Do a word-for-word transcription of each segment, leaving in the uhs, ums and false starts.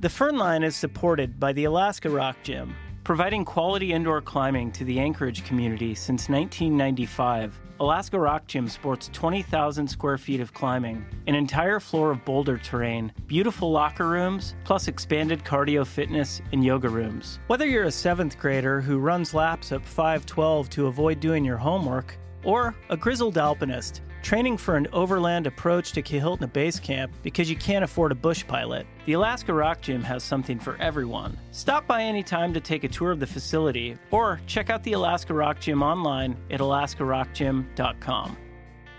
The Firn Line is supported by the Alaska Rock Gym, providing quality indoor climbing to the Anchorage community since nineteen ninety-five. Alaska Rock Gym sports twenty thousand square feet of climbing, an entire floor of boulder terrain, beautiful locker rooms, plus expanded cardio fitness and yoga rooms. Whether you're a seventh grader who runs laps up five twelve to avoid doing your homework, or a grizzled alpinist training for an overland approach to Kahiltna Base Camp because you can't afford a bush pilot, the Alaska Rock Gym has something for everyone. Stop by anytime to take a tour of the facility or check out the Alaska Rock Gym online at alaska rock gym dot com.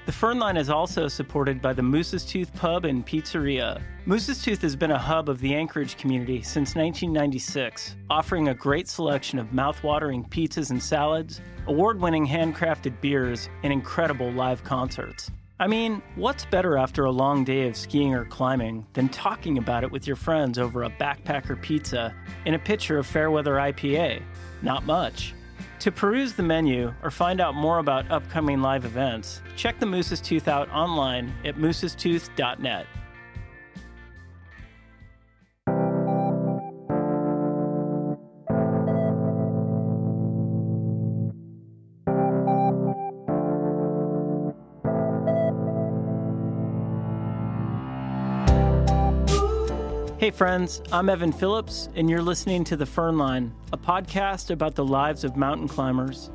The Firn Line is also supported by the Moose's Tooth Pub and Pizzeria. Moose's Tooth has been a hub of the Anchorage community since nineteen ninety-six, offering a great selection of mouth-watering pizzas and salads, award-winning handcrafted beers, and incredible live concerts. I mean, what's better after a long day of skiing or climbing than talking about it with your friends over a backpacker pizza and a pitcher of Fairweather I P A? Not much. To peruse the menu or find out more about upcoming live events, check the Moose's Tooth out online at moose's tooth dot net. Hey friends, I'm Evan Phillips, and you're listening to The Firn Line, a podcast about the lives of mountain climbers.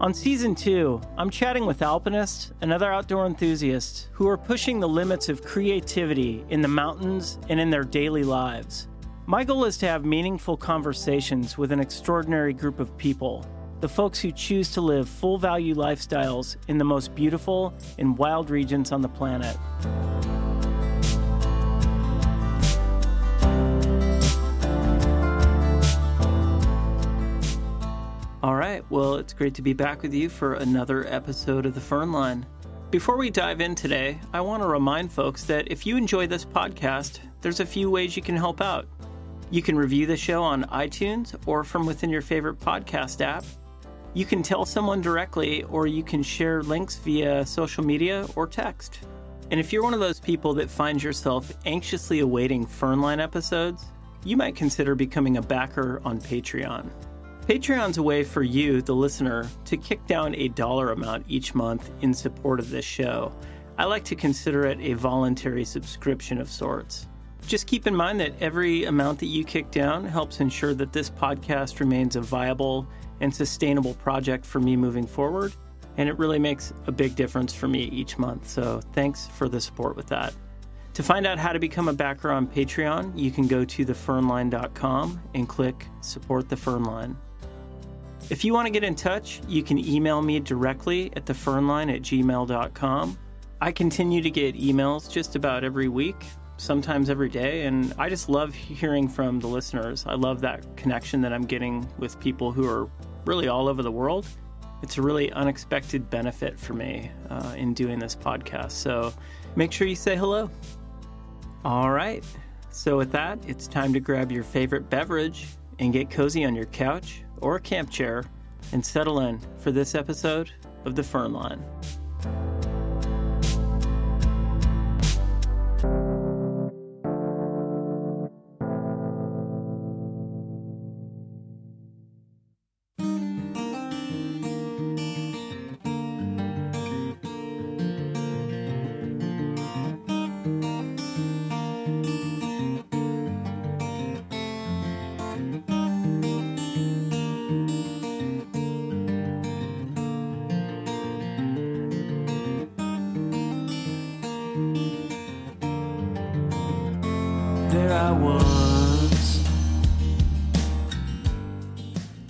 On Season two, I'm chatting with alpinists and other outdoor enthusiasts who are pushing the limits of creativity in the mountains and in their daily lives. My goal is to have meaningful conversations with an extraordinary group of people, the folks who choose to live full-value lifestyles in the most beautiful and wild regions on the planet. All right, well, it's great to be back with you for another episode of The Firn Line. Before we dive in today, I want to remind folks that if you enjoy this podcast, there's a few ways you can help out. You can review the show on iTunes or from within your favorite podcast app. You can tell someone directly, or you can share links via social media or text. And if you're one of those people that finds yourself anxiously awaiting Firn Line episodes, you might consider becoming a backer on Patreon. Patreon's a way for you, the listener, to kick down a dollar amount each month in support of this show. I like to consider it a voluntary subscription of sorts. Just keep in mind that every amount that you kick down helps ensure that this podcast remains a viable and sustainable project for me moving forward, and it really makes a big difference for me each month, so thanks for the support with that. To find out how to become a backer on Patreon, you can go to the firn line dot com and click Support the Firn Line. If you want to get in touch, you can email me directly at the firn line at gmail dot com. I continue to get emails just about every week, sometimes every day, and I just love hearing from the listeners. I love that connection that I'm getting with people who are really all over the world. It's a really unexpected benefit for me uh, in doing this podcast, so make sure you say hello. All right, so with that, it's time to grab your favorite beverage and get cozy on your couch or a camp chair and settle in for this episode of The Firn Line.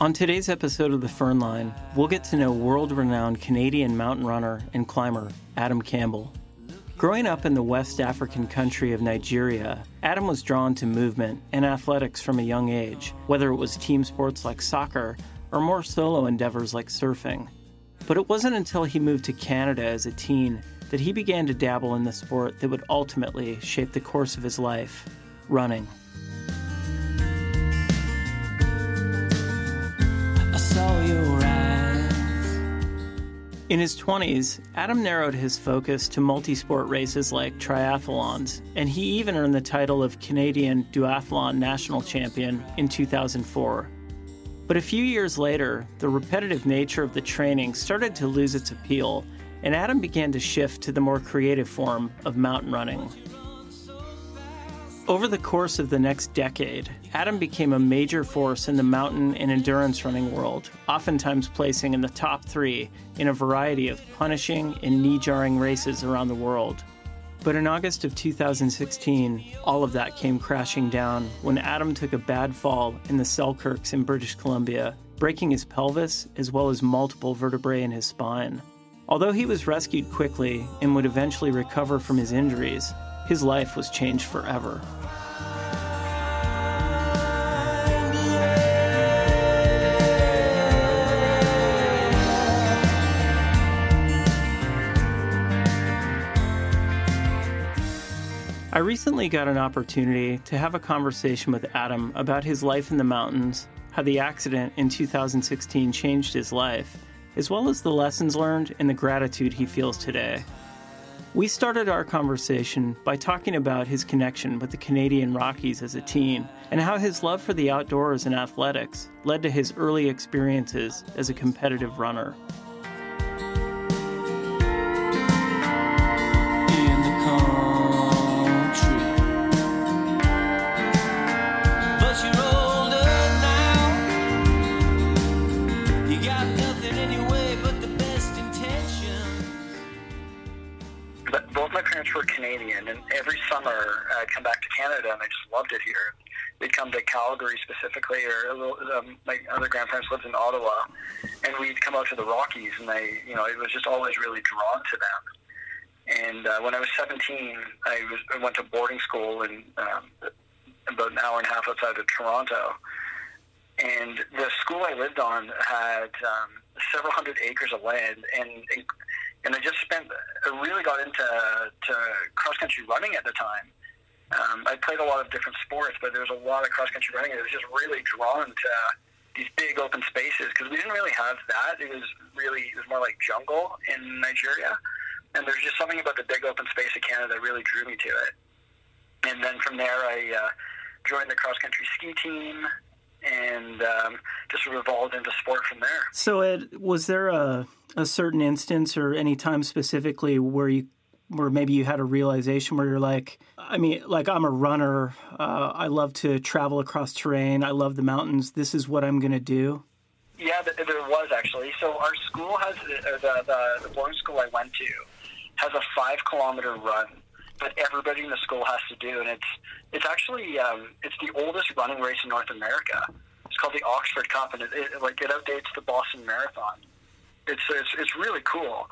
On today's episode of The Firn Line, we'll get to know world-renowned Canadian mountain runner and climber Adam Campbell. Growing up in the West African country of Nigeria, Adam was drawn to movement and athletics from a young age, whether it was team sports like soccer or more solo endeavors like surfing. But it wasn't until he moved to Canada as a teen that he began to dabble in the sport that would ultimately shape the course of his life: running. In his twenties, Adam narrowed his focus to multi-sport races like triathlons, and he even earned the title of Canadian Duathlon National Champion in two thousand four. But a few years later, the repetitive nature of the training started to lose its appeal, and Adam began to shift to the more creative form of mountain running. Over the course of the next decade, Adam became a major force in the mountain and endurance running world, oftentimes placing in the top three in a variety of punishing and knee-jarring races around the world. But in August of two thousand sixteen, all of that came crashing down when Adam took a bad fall in the Selkirks in British Columbia, breaking his pelvis as well as multiple vertebrae in his spine. Although he was rescued quickly and would eventually recover from his injuries, his life was changed forever. I recently got an opportunity to have a conversation with Adam about his life in the mountains, how the accident in two thousand sixteen changed his life, as well as the lessons learned and the gratitude he feels today. We started our conversation by talking about his connection with the Canadian Rockies as a teen and how his love for the outdoors and athletics led to his early experiences as a competitive runner. Canadian, and every summer I'd come back to Canada, and I just loved it here. We'd come to Calgary specifically, or a little, um, my other grandparents lived in Ottawa, and we'd come out to the Rockies, and I, you know, it was just always really drawn to them. And uh, when I was seventeen, I, was, I went to boarding school in um, about an hour and a half outside of Toronto, and the school I lived on had um, several hundred acres of land, and, and And I just spent, I really got into to cross-country running at the time. Um, I played a lot of different sports, but there was a lot of cross-country running. I was just really drawn to these big open spaces because we didn't really have that. It was really, it was more like jungle in Nigeria. And there's just something about the big open space of Canada that really drew me to it. And then from there, I uh, joined the cross-country ski team and um, just evolved into sport from there. So Ed, was there a... a certain instance or any time specifically where you, where maybe you had a realization where you're like, I mean, like I'm a runner. Uh, I love to travel across terrain. I love the mountains. This is what I'm going to do. Yeah, there was actually. So our school has, uh, the, the, the boarding school I went to has a five kilometer run that everybody in the school has to do. And it's, it's actually, um, it's the oldest running race in North America. It's called the Oxford Cup, and it, it like it outdates the Boston Marathon. It's, it's it's really cool,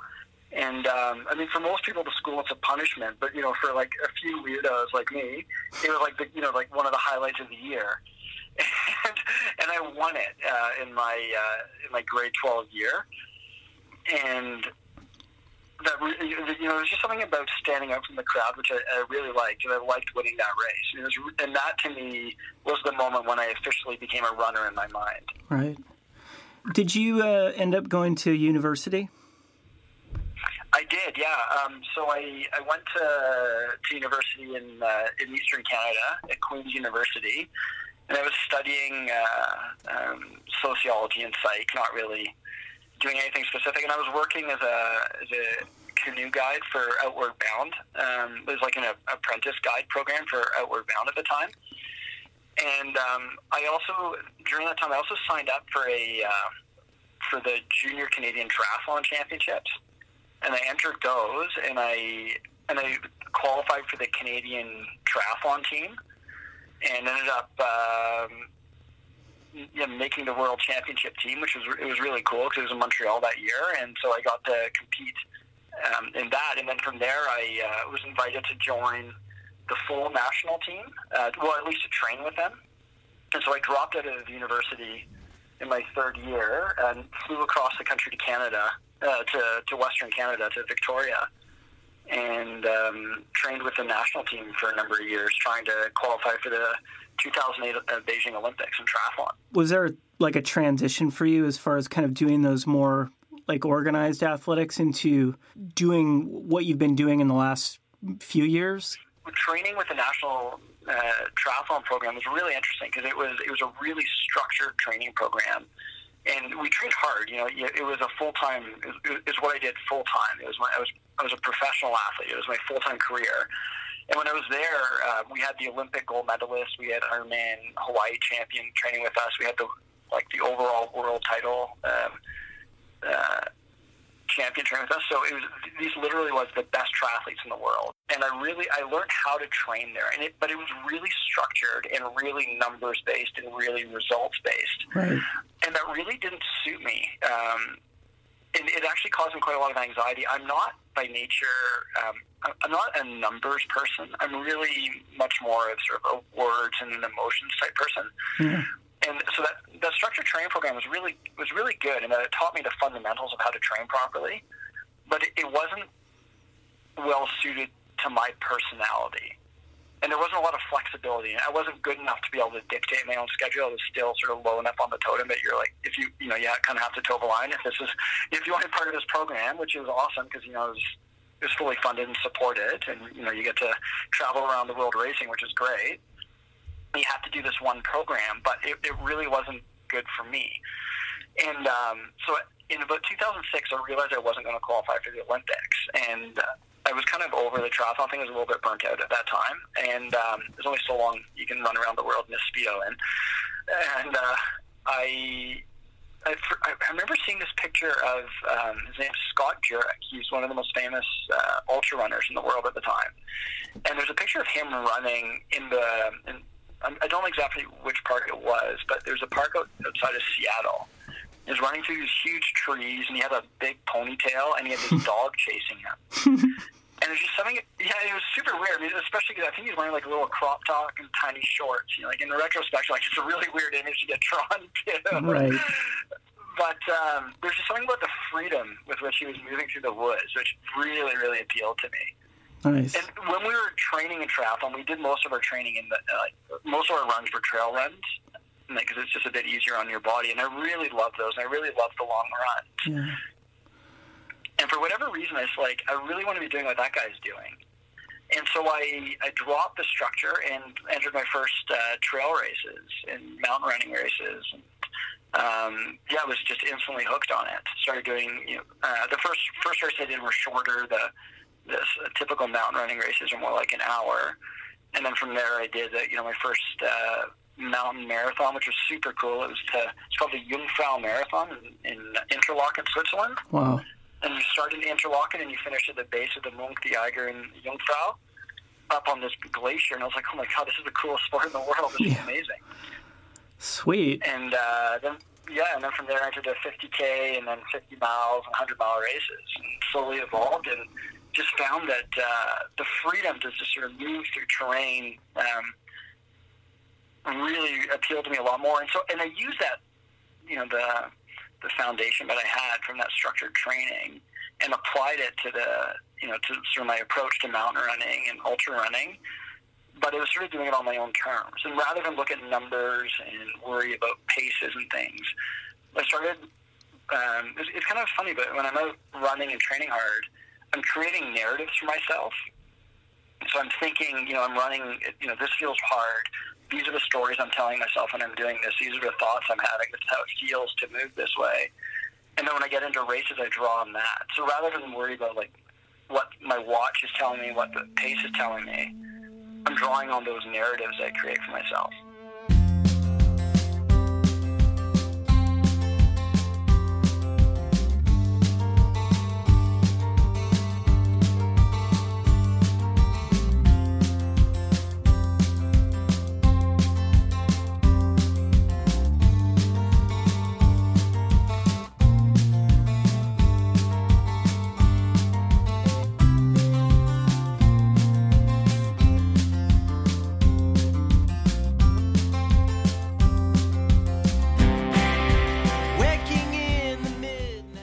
and um, I mean, for most people to school, it's a punishment. But you know, for like a few weirdos like me, it was like the, you know, like one of the highlights of the year, and, and I won it uh, in my uh, in my grade twelve year, and that you know, there's just something about standing out from the crowd, which I, I really liked, and I liked winning that race. It was, and that to me was the moment when I officially became a runner in my mind. Right. Did you uh, end up going to university? I did, yeah. Um, so I, I went to, to university in uh, in Eastern Canada at Queen's University, and I was studying uh, um, sociology and psych, not really doing anything specific. And I was working as a, as a canoe guide for Outward Bound. Um, it was like an apprentice guide program for Outward Bound at the time. And um, I also, during that time, I also signed up for a uh, for the Junior Canadian Triathlon Championships, and I entered those, and I and I qualified for the Canadian Triathlon team, and ended up um, you know, making the World Championship team, which was it was really cool because it was in Montreal that year, and so I got to compete um, in that, and then from there, I uh, was invited to join the full national team, uh, well, at least to train with them. And so I dropped out of university in my third year and flew across the country to Canada, uh, to, to Western Canada, to Victoria, and um, trained with the national team for a number of years, trying to qualify for the two thousand eight uh, Beijing Olympics in triathlon. Was there like a transition for you as far as kind of doing those more like organized athletics into doing what you've been doing in the last few years? Training with the national uh, triathlon program was really interesting because it was it was a really structured training program, and we trained hard. You know, it was a full time. It's what I did full time. It was my I was I was a professional athlete. It was my full time career. And when I was there, uh, we had the Olympic gold medalist. We had Ironman Hawaii champion training with us. We had the like the overall world title um, uh, champion training with us. So it was these literally was the best triathletes in the world. And I really I learned how to train there. And it, but it was really structured and really numbers based and really results based. Right. And that really didn't suit me. Um, and it actually caused me quite a lot of anxiety. I'm not by nature. Um, I'm not a numbers person. I'm really much more of sort of a words and an emotions type person. Yeah. And so that the structured training program was really was really good, and that it taught me the fundamentals of how to train properly. But it, it wasn't well suited to my personality, and there wasn't a lot of flexibility. I wasn't good enough to be able to dictate my own schedule. I was still sort of low enough on the totem that you're like, if you you know, you kind of have to toe the line. If this is if you want to be part of this program, which is awesome because you know. It was, It's fully funded and supported, and you know you get to travel around the world racing, which is great. You have to do this one program, but it, it really wasn't good for me. And um, so, in about two thousand six, I realized I wasn't going to qualify for the Olympics, and uh, I was kind of over the triathlon thing. I was a little bit burnt out at that time, and um, there's only so long you can run around the world in a speedo. And and uh, I. I, I remember seeing this picture of um, his name's Scott Jurek. He's one of the most famous uh, ultra runners in the world at the time. And there's a picture of him running in the. In, I don't know exactly which park it was, but there's a park outside of Seattle. He was running through these huge trees, and he had a big ponytail, and he had this dog chasing him. And there's just something, yeah, it was super weird. I mean, especially because I think he's wearing like a little crop top and tiny shorts. You know, like in retrospect, like it's a really weird image to get drawn to. Right. But um, there's just something about the freedom with which he was moving through the woods, which really, really appealed to me. Nice. And when we were training in triathlon, we did most of our training in the uh, most of our runs were trail runs, because like, it's just a bit easier on your body. And I really loved those. And I really loved the long runs. Yeah. And for whatever reason, it's like, I really want to be doing what that guy's doing. And so I, I dropped the structure and entered my first uh, trail races and mountain running races. And, um, yeah, I was just instantly hooked on it. Started doing, you know, uh, the first first race I did were shorter. The, the uh, typical mountain running races are more like an hour. And then from there I did, uh, you know, my first uh, mountain marathon, which was super cool. It was to, it's called the Jungfrau Marathon in, in Interlaken, Switzerland. Wow. And you start in Interlaken and you finish at the base of the Munk, the Eiger, and Jungfrau up on this glacier. And I was like, oh my God, this is the coolest sport in the world. This yeah. is amazing. Sweet. And uh, then, yeah, and then from there I entered a fifty K and then fifty miles and hundred mile races and slowly evolved and just found that uh, the freedom to just sort of move through terrain um, really appealed to me a lot more. And so, and I used that, you know, the... the foundation that I had from that structured training and applied it to the, you know, to sort of my approach to mountain running and ultra running, but it was sort of doing it on my own terms. And rather than look at numbers and worry about paces and things, I started, um, it's, it's kind of funny, but when I'm out running and training hard, I'm creating narratives for myself. So I'm thinking, you know, I'm running, you know, this feels hard. These are the stories I'm telling myself when I'm doing this. These are the thoughts I'm having. That's how it feels to move this way. And then when I get into races, I draw on that. So rather than worry about like what my watch is telling me, what the pace is telling me, I'm drawing on those narratives I create for myself.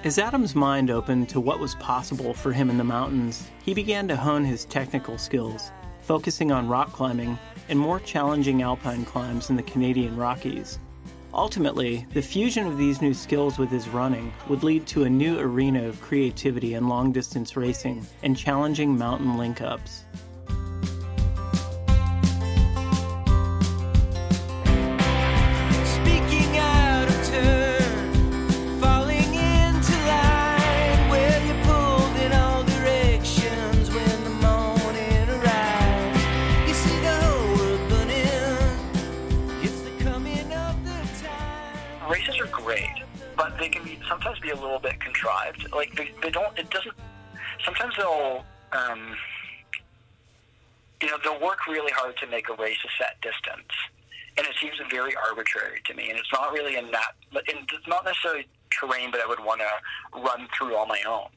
As Adam's mind opened to what was possible for him in the mountains, he began to hone his technical skills, focusing on rock climbing and more challenging alpine climbs in the Canadian Rockies. Ultimately, the fusion of these new skills with his running would lead to a new arena of creativity in long-distance racing and challenging mountain link-ups. But they can be, sometimes be a little bit contrived. Like they, they don't, it doesn't, sometimes they'll, um, you know, they'll work really hard to make a race a set distance. And it seems very arbitrary to me. And it's not really in that, in, it's not necessarily terrain that I would want to run through on my own.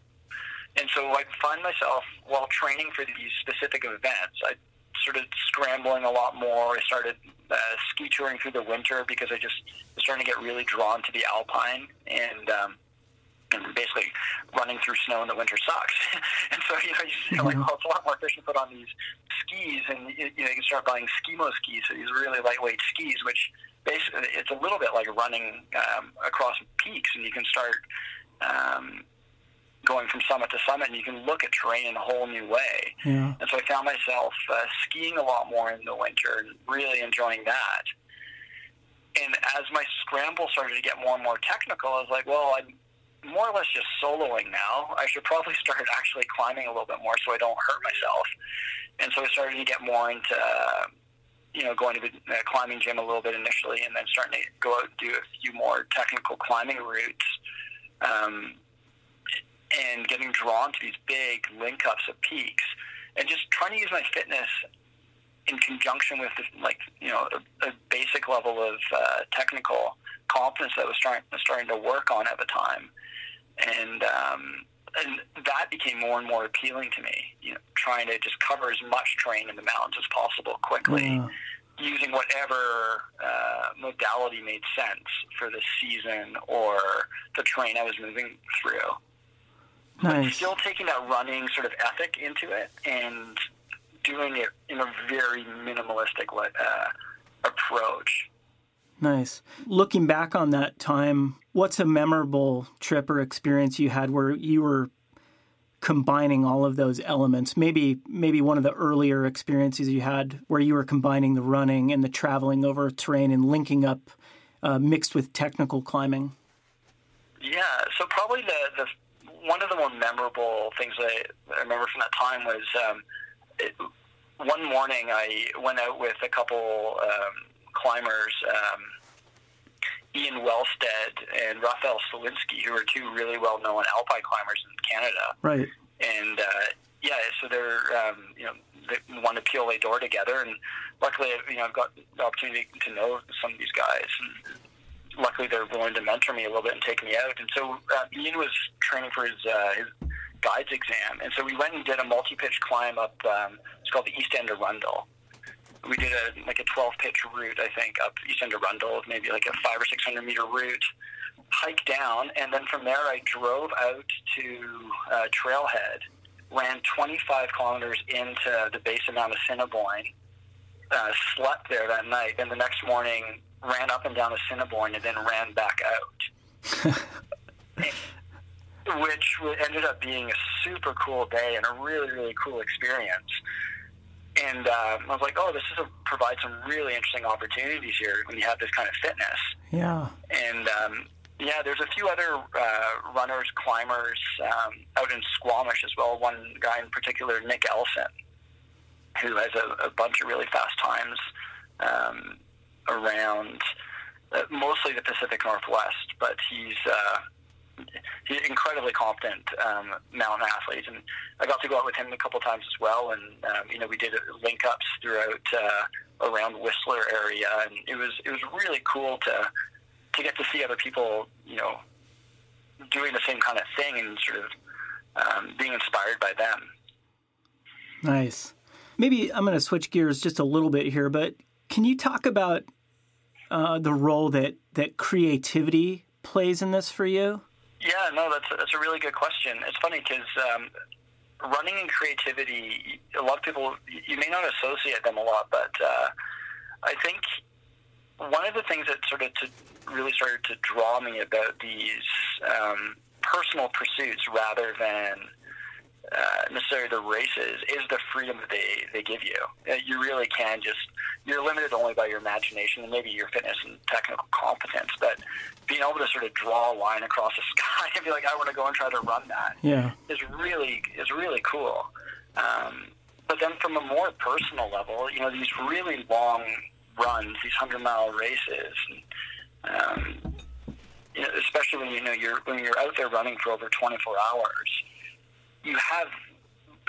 And so I find myself, while training for these specific events, I started scrambling a lot more. I started uh, ski touring through the winter because I just was starting to get really drawn to the alpine, and um, and basically running through snow in the winter sucks. And so, you know, you feel like, well, it's a lot more efficient to put on these skis, and you, you know, you can start buying skimo skis, so these really lightweight skis, which basically it's a little bit like running um, across peaks, and you can start um, going from summit to summit, and you can look at terrain in a whole new way. Yeah. And so I found myself uh, skiing a lot more in the winter and really enjoying that. And as my scramble started to get more and more technical, I was like, well, I'm more or less just soloing now. I should probably start actually climbing a little bit more so I don't hurt myself. And so I started to get more into, uh, you know, going to the uh, climbing gym a little bit initially, and then starting to go out and do a few more technical climbing routes. Um, and getting drawn to these big link-ups of peaks, and just trying to use my fitness in conjunction with, like, you know, a, a basic level of uh, technical competence that I was starting, starting to work on at the time. And um, and that became more and more appealing to me, you know, trying to just cover as much terrain in the mountains as possible quickly, yeah. using whatever uh, modality made sense for the season or the terrain I was moving through. Nice. But still taking that running sort of ethic into it and doing it in a very minimalistic uh, approach. Nice. Looking back on that time, what's a memorable trip or experience you had where you were combining all of those elements? Maybe maybe one of the earlier experiences you had where you were combining the running and the traveling over terrain and linking up uh, mixed with technical climbing. Yeah, so probably the... the one of the more memorable things I remember from that time was um, it, one morning I went out with a couple um, climbers, um, Ian Wellstead and Raphael Selinsky, who are two really well-known alpine climbers in Canada. Right. And uh, yeah, so they're um, you know they won the P L A Door together, and luckily you know I've got the opportunity to know some of these guys. And, luckily, they're willing to mentor me a little bit and take me out. And so uh, Ian was training for his, uh, his guides exam. And so we went and did a multi-pitch climb up, um, it's called the East End of Rundle. We did a like a twelve-pitch route, I think, up East End of Rundle, maybe like a five or six hundred meter route, hike down. And then from there, I drove out to uh, Trailhead, ran twenty-five kilometers into the base of Mount Assiniboine, uh, slept there that night, and the next morning ran up and down Assiniboine and then ran back out, which ended up being a super cool day and a really, really cool experience. And um, I was like, oh, this is a, provides some really interesting opportunities here when you have this kind of fitness. Yeah. And, um, yeah, there's a few other uh, runners, climbers um, out in Squamish as well. One guy in particular, Nick Ellison, who has a, a bunch of really fast times, um, around uh, mostly the Pacific Northwest, but he's uh, he's incredibly competent um, mountain athlete, and I got to go out with him a couple times as well. And um, you know, we did link ups throughout uh, around Whistler area, and it was it was really cool to to get to see other people, you know, doing the same kind of thing and sort of um, being inspired by them. Nice. Maybe I'm going to switch gears just a little bit here, but can you talk about uh, the role that, that creativity plays in this for you? Yeah, no, that's a, that's a really good question. It's funny because um, running and creativity, a lot of people, you may not associate them a lot, but uh, I think one of the things that sort of to, really started to draw me about these um, personal pursuits rather than uh, necessarily the races is the freedom that they, they give you. You really can just, you're limited only by your imagination and maybe your fitness and technical competence, but being able to sort of draw a line across the sky and be like, I want to go and try to run that yeah. is really, is really cool. Um, but then from a more personal level, you know, these really long runs, these hundred-mile races, and, um, you know, especially when you know you're when you're out there running for over twenty-four hours, you have,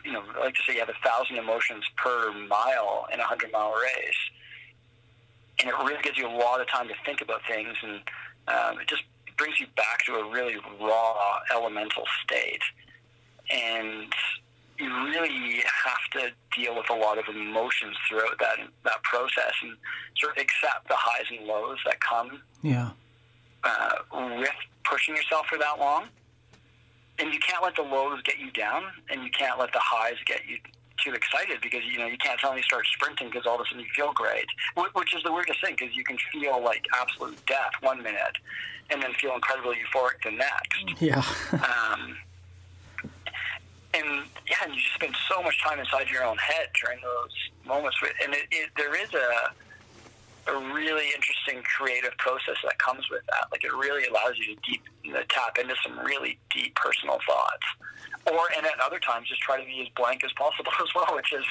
you know, I like to say you have a thousand emotions per mile in a hundred-mile race, and it really gives you a lot of time to think about things, and um, it just brings you back to a really raw, elemental state, and you really have to deal with a lot of emotions throughout that that process and sort of accept the highs and lows that come yeah. uh, with pushing yourself for that long. And you can't let the lows get you down, and you can't let the highs get you too excited because, you know, you can't suddenly start sprinting because all of a sudden you feel great, which is the weirdest thing because you can feel like absolute death one minute and then feel incredibly euphoric the next. Yeah. um, And yeah, and you just spend so much time inside your own head during those moments. And it, it, there is a a really interesting creative process that comes with that. Like it really allows you to deep you know, tap into some really deep personal thoughts. Or and at other times, just try to be as blank as possible as well, which is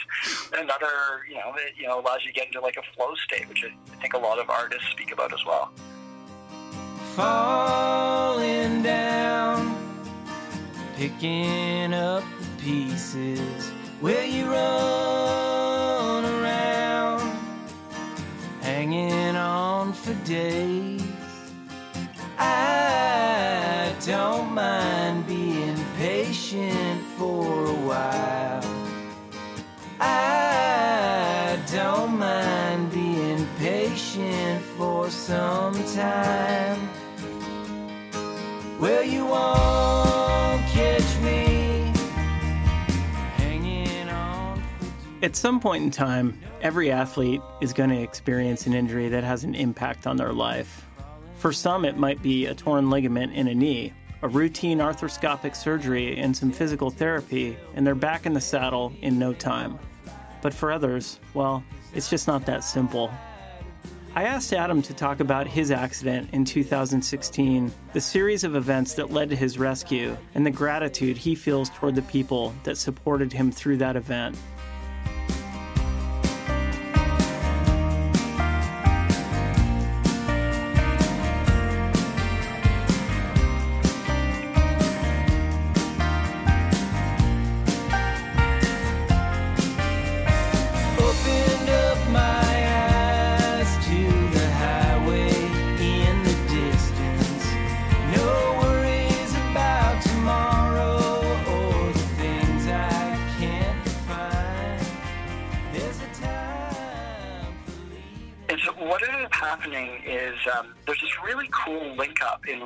another you know it, you know allows you to get into like a flow state, which I think a lot of artists speak about as well. Falling down. Picking up the pieces, will you run around, hanging on for days? I don't mind being patient for a while. I don't mind being patient for some time. Will you want? At some point in time, every athlete is going to experience an injury that has an impact on their life. For some, it might be a torn ligament in a knee, a routine arthroscopic surgery, and some physical therapy, and they're back in the saddle in no time. But for others, well, it's just not that simple. I asked Adam to talk about his accident in two thousand sixteen, the series of events that led to his rescue, and the gratitude he feels toward the people that supported him through that event.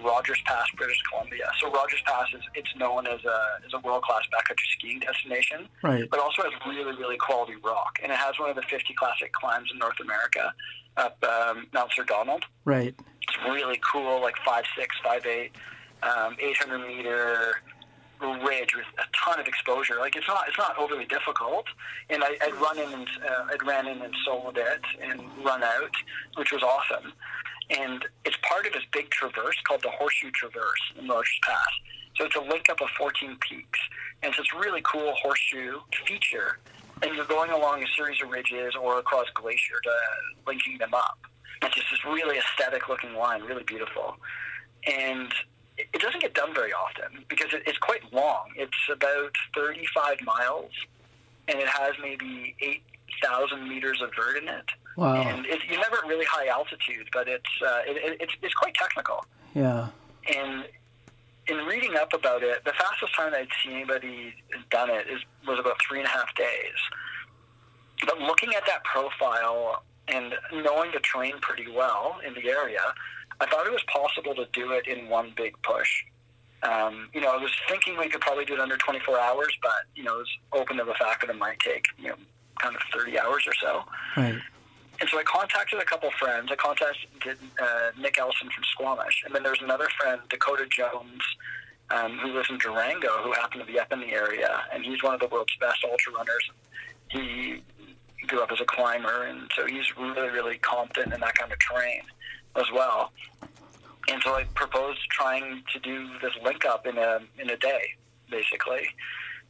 Rogers Pass, British Columbia. So Rogers Pass is it's known as a as a world-class backcountry skiing destination, right. But also has really, really quality rock. And it has one of the fifty classic climbs in North America up um, Mount Sir Donald. Right. It's really cool, like five six, five eight, um, eight hundred meter ridge with a ton of exposure. Like it's not it's not overly difficult. And I, I'd run in and uh, I'd ran in and soloed it and run out, which was awesome. And it's part of this big traverse called the Horseshoe Traverse in Rogers Pass. So it's a link up of fourteen peaks. And it's this really cool horseshoe feature. And you're going along a series of ridges or across glacier to linking them up. It's just this really aesthetic looking line, really beautiful. And it doesn't get done very often because it's quite long. It's about thirty-five miles and it has maybe eight thousand meters of vert in it. Wow. And it's, you're never at really high altitude, but it's uh, it, it's it's quite technical. Yeah. And in reading up about it, the fastest time I'd seen anybody done it is was about three and a half days. But looking at that profile and knowing the terrain pretty well in the area, I thought it was possible to do it in one big push. Um, you know, I was thinking we could probably do it under twenty-four hours, but you know, it was open to the fact that it might take you know kind of thirty hours or so. Right. And so I contacted a couple friends. I contacted uh, Nick Ellison from Squamish. And then there's another friend, Dakota Jones, um, who lives in Durango, who happened to be up in the area. And he's one of the world's best ultra runners. He grew up as a climber, and so he's really, really competent in that kind of terrain as well. And so I proposed trying to do this link up in a in a day, basically.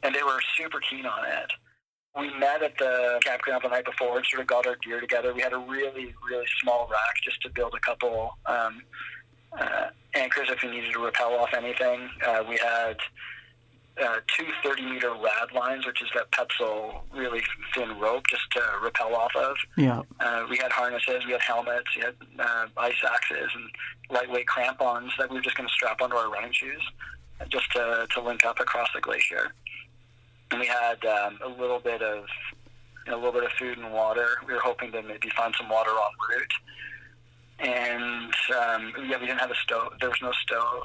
And they were super keen on it. We met at the campground the night before and sort of got our gear together. We had a really, really small rack just to build a couple um, uh, anchors if we needed to rappel off anything. Uh, we had uh, two thirty-meter rad lines, which is that Petzl really thin rope just to rappel off of. Yeah. Uh, we had harnesses, we had helmets, we had uh, ice axes and lightweight crampons that we were just going to strap onto our running shoes just to, to link up across the glacier. And we had um, a little bit of you know, a little bit of food and water. We were hoping to maybe find some water en route. And um, yeah, we didn't have a stove. There was no stove,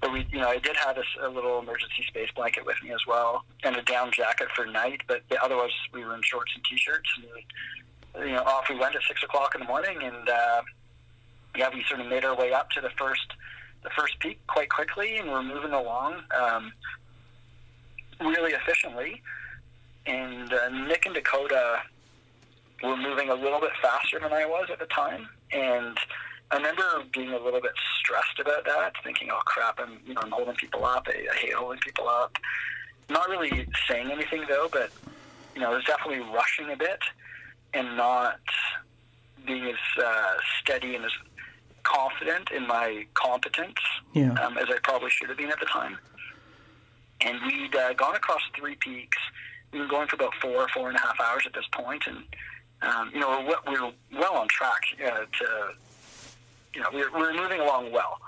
but we, you know, I did have a, a little emergency space blanket with me as well, and a down jacket for night. But otherwise, we were in shorts and t-shirts. And, you know, off we went at six o'clock in the morning, and uh, yeah, we sort of made our way up to the first the first peak quite quickly, and we're moving along. Um, really efficiently, and uh, Nick and Dakota were moving a little bit faster than I was at the time, and I remember being a little bit stressed about that, thinking, oh crap, I'm, you know, I'm holding people up, I, I hate holding people up. Not really saying anything though, but you know, I was definitely rushing a bit, and not being as uh, steady and as confident in my competence yeah. um, as I probably should have been at the time. And we'd uh, gone across three peaks. We were going for about four, four and a half hours at this point, and um, you know we were well on track. Uh, to you know, we were, we were moving along well,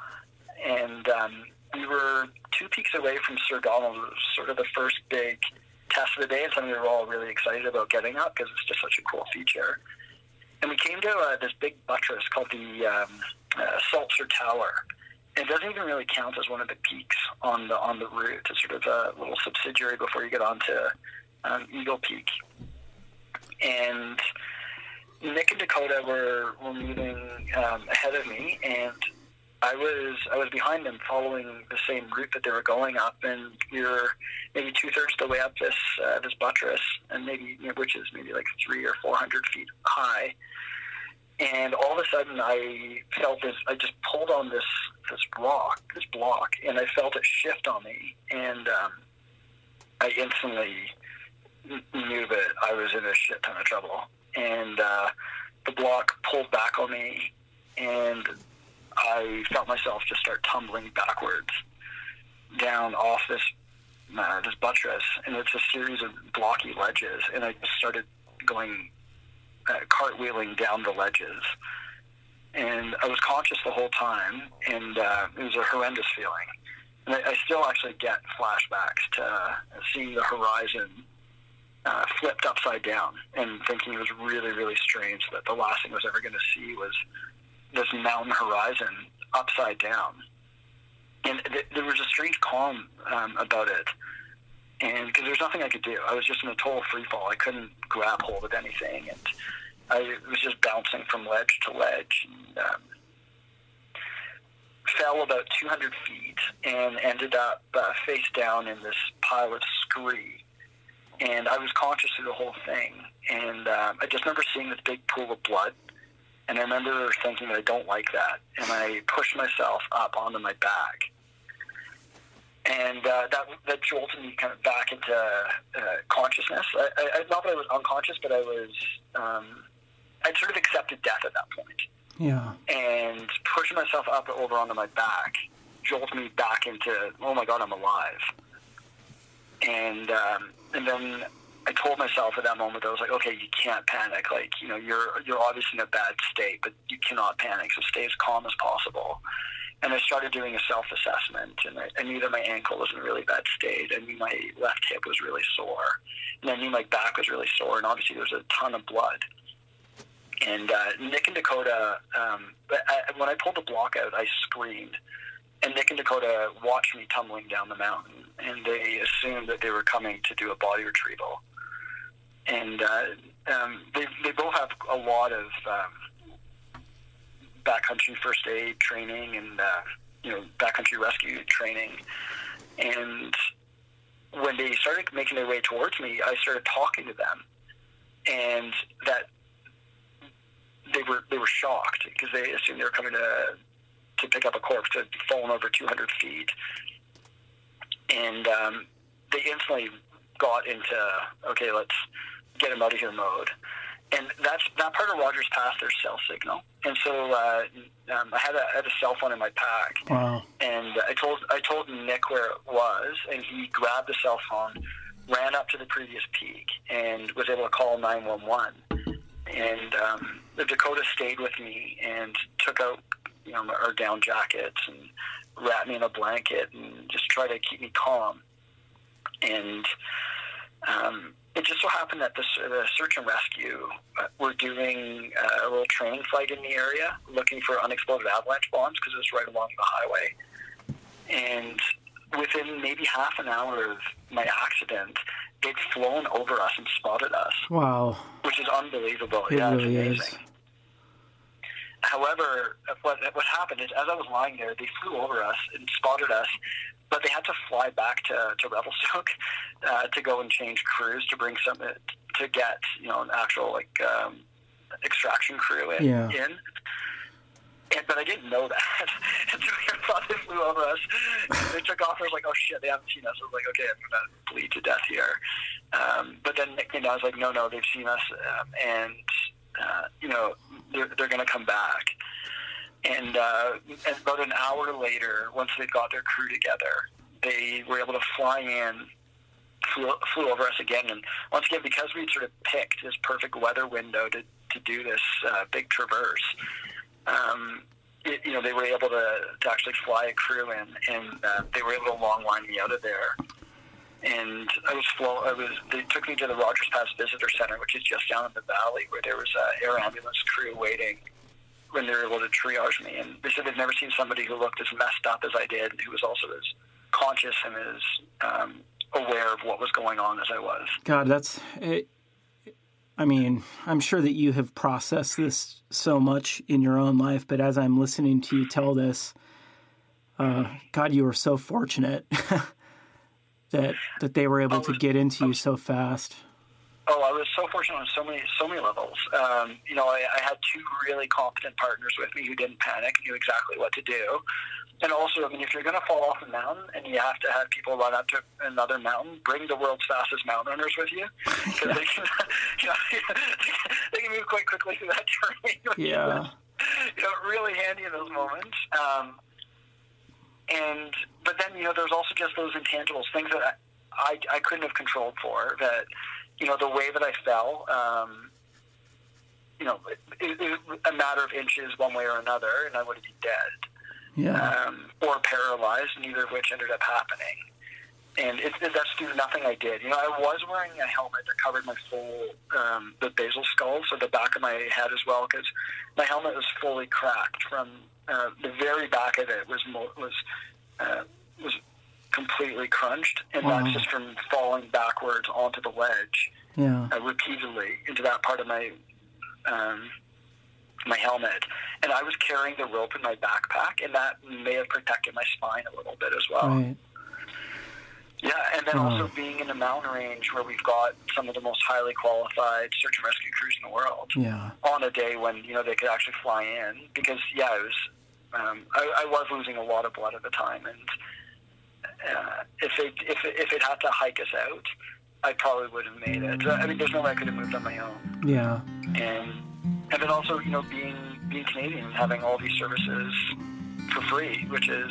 and um, we were two peaks away from Sir Donald, sort of the first big test of the day, and something we were all really excited about getting up because it's just such a cool feature. And we came to uh, this big buttress called the um, uh, Seltzer Tower. It doesn't even really count as one of the peaks on the on the route. It's sort of a little subsidiary before you get onto um, Eagle Peak. And Nick and Dakota were were moving um, ahead of me, and I was I was behind them, following the same route that they were going up. And we were maybe two thirds of the way up this uh, this buttress, and maybe you know, which is maybe like three or four hundred feet high. And all of a sudden, I felt this. I just pulled on this this rock, this block, and I felt it shift on me. And um, I instantly knew that I was in a shit ton of trouble. And uh, the block pulled back on me, and I felt myself just start tumbling backwards down off this uh, this buttress. And it's a series of blocky ledges, and I just started going. Uh, cartwheeling down the ledges, and I was conscious the whole time, and uh, it was a horrendous feeling. And I, I still actually get flashbacks to uh, seeing the horizon uh, flipped upside down, and thinking it was really, really strange that the last thing I was ever going to see was this mountain horizon upside down. And th- there was a strange calm um, about it. And because there was nothing I could do. I was just in a total free fall. I couldn't grab hold of anything. And I was just bouncing from ledge to ledge. And, um, fell about two hundred feet and ended up uh, face down in this pile of scree. And I was conscious of the whole thing. And um, I just remember seeing this big pool of blood. And I remember thinking that I don't like that. And I pushed myself up onto my back. And uh, that that jolted me kind of back into uh, consciousness. I, I, not that I was unconscious, but I was um, I sort of accepted death at that point. Yeah. And pushing myself up over onto my back jolted me back into, oh my God, I'm alive. And um, and then I told myself at that moment, I was like, okay, you can't panic. Like, you know, you're you're obviously in a bad state, but you cannot panic. So stay as calm as possible. And I started doing a self-assessment, and I, I knew that my ankle was in a really bad state. I knew my left hip was really sore, and I knew my back was really sore, and obviously there was a ton of blood. And uh, Nick and Dakota, um, I, when I pulled the block out, I screamed, and Nick and Dakota watched me tumbling down the mountain, and they assumed that they were coming to do a body retrieval. and uh, um, they they both have a lot of um, backcountry first aid training and uh, you know backcountry rescue training. And when they started making their way towards me, I started talking to them, and that they were they were shocked because they assumed they were coming to to pick up a corpse that had fallen over two hundred feet, and um, they instantly got into, okay, let's get him out of here mode. And that's that part of Rogers Pass, their cell signal. And so uh, um, I, had a, I had a cell phone in my pack. Wow. And I told I told Nick where it was, and he grabbed the cell phone, ran up to the previous peak, and was able to call nine one one. And um, the Dakota stayed with me and took out you know our down jackets and wrapped me in a blanket and just tried to keep me calm. And um, it just so happened that the, the search and rescue were doing a little training flight in the area, looking for unexploded avalanche bombs because it was right along the highway. And within maybe half an hour of my accident, they'd flown over us and spotted us. Wow. Which is unbelievable. It yeah, really it's amazing. Is. However, what, what happened is as I was lying there, they flew over us and spotted us, but they had to fly back to, to Revelstoke uh, to go and change crews to bring some, to get, you know, an actual, like, um, extraction crew in. Yeah. in. And, but I didn't know that. And so I thought they flew over us. And they took off. I was like, oh, shit, they haven't seen us. I was like, okay, I'm going to bleed to death here. Um, but then, you know, I was like, no, no, they've seen us. Um, and, uh, you know, they're, they're going to come back. And, uh, and about an hour later, once they got their crew together, they were able to fly in, flew, flew over us again. And once again, because we sort of picked this perfect weather window to, to do this uh, big traverse, um, it, you know, they were able to, to actually fly a crew in, and uh, they were able to long line me out of there. And I was, flo- I was. They took me to the Rogers Pass Visitor Center, which is just down in the valley, where there was an air ambulance crew waiting when they were able to triage me. And they said they've never seen somebody who looked as messed up as I did, who was also as conscious and as um, aware of what was going on as I was. God, that's... It, I mean, I'm sure that you have processed this so much in your own life, but as I'm listening to you tell this, uh, God, you were so fortunate that that they were able was, to get into was, you so fast. Oh, I was so fortunate on so many so many levels. Um, you know, I, I had two really competent partners with me who didn't panic, knew exactly what to do. And also, I mean, if you're going to fall off a mountain and you have to have people run up to another mountain, bring the world's fastest mountain runners with you. Because they, you know, they can move quite quickly through that terrain. Yeah. You know, really handy in those moments. Um, and But then, you know, there's also just those intangibles, things that I, I, I couldn't have controlled for that. You know, the way that I fell, um, you know, it, it was a matter of inches one way or another, and I would have been dead. Yeah. Um, or paralyzed, neither of which ended up happening. And it, it, that's through nothing I did. You know, I was wearing a helmet that covered my full, um, the basal skull, so the back of my head as well, because my helmet was fully cracked from uh, the very back of it was was uh, was completely crunched, and wow. That's just from falling backwards onto the ledge, yeah, uh, repeatedly into that part of my. Um, my helmet, and I was carrying the rope in my backpack, and that may have protected my spine a little bit as well. Right. Yeah, and then oh. also being in the mountain range where we've got some of the most highly qualified search and rescue crews in the world, yeah, on a day when, you know, they could actually fly in, because, yeah, it was, um, I, I was losing a lot of blood at the time, and uh, if it if it, if it had to hike us out, I probably would have made it. I mean, there's no way I could have moved on my own. Yeah. And And then also, you know, being being Canadian, having all these services for free, which is,